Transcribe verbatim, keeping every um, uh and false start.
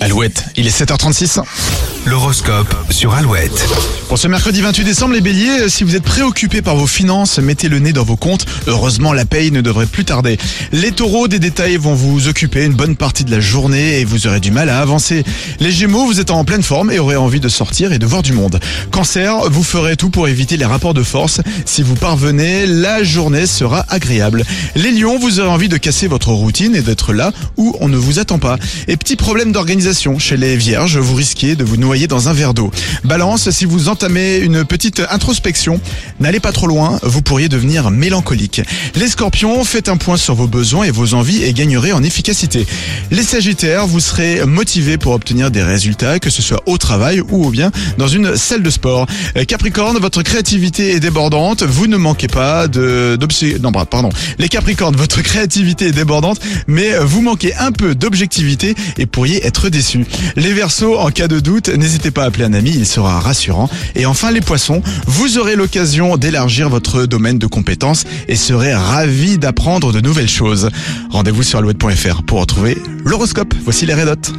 Alouette, il est sept heures trente-six. L'horoscope sur Alouette. Pour ce mercredi vingt-huit décembre, les béliers, si vous êtes préoccupés par vos finances, mettez le nez dans vos comptes. Heureusement, la paye ne devrait plus tarder. Les taureaux, des détails vont vous occuper une bonne partie de la journée et vous aurez du mal à avancer. Les gémeaux, vous êtes en pleine forme et aurez envie de sortir et de voir du monde. Cancer, vous ferez tout pour éviter les rapports de force. Si vous parvenez, la journée sera agréable. Les lions, vous aurez envie de casser votre routine et d'être là où on ne vous attend pas. Et petit problème d'organisation chez les vierges, vous risquez de vous noyer dans un verre d'eau. Balance, si vous entamez une petite introspection, n'allez pas trop loin, vous pourriez devenir mélancolique. Les scorpions, faites un point sur vos besoins et vos envies et gagnerez en efficacité. Les sagittaires, vous serez motivés pour obtenir des résultats, que ce soit au travail ou au bien dans une salle de sport. Capricorne, votre créativité est débordante, vous ne manquez pas de... Non, pardon. Les capricornes, votre créativité est débordante, mais vous manquez un peu d'objectivité et pourriez être déçus. Les Verseaux, en cas de doute, n'hésitez pas à appeler un ami, il sera rassurant. Et enfin les poissons, vous aurez l'occasion d'élargir votre domaine de compétences et serez ravis d'apprendre de nouvelles choses. Rendez-vous sur alouette point fr pour retrouver l'horoscope. Voici les Red Hot.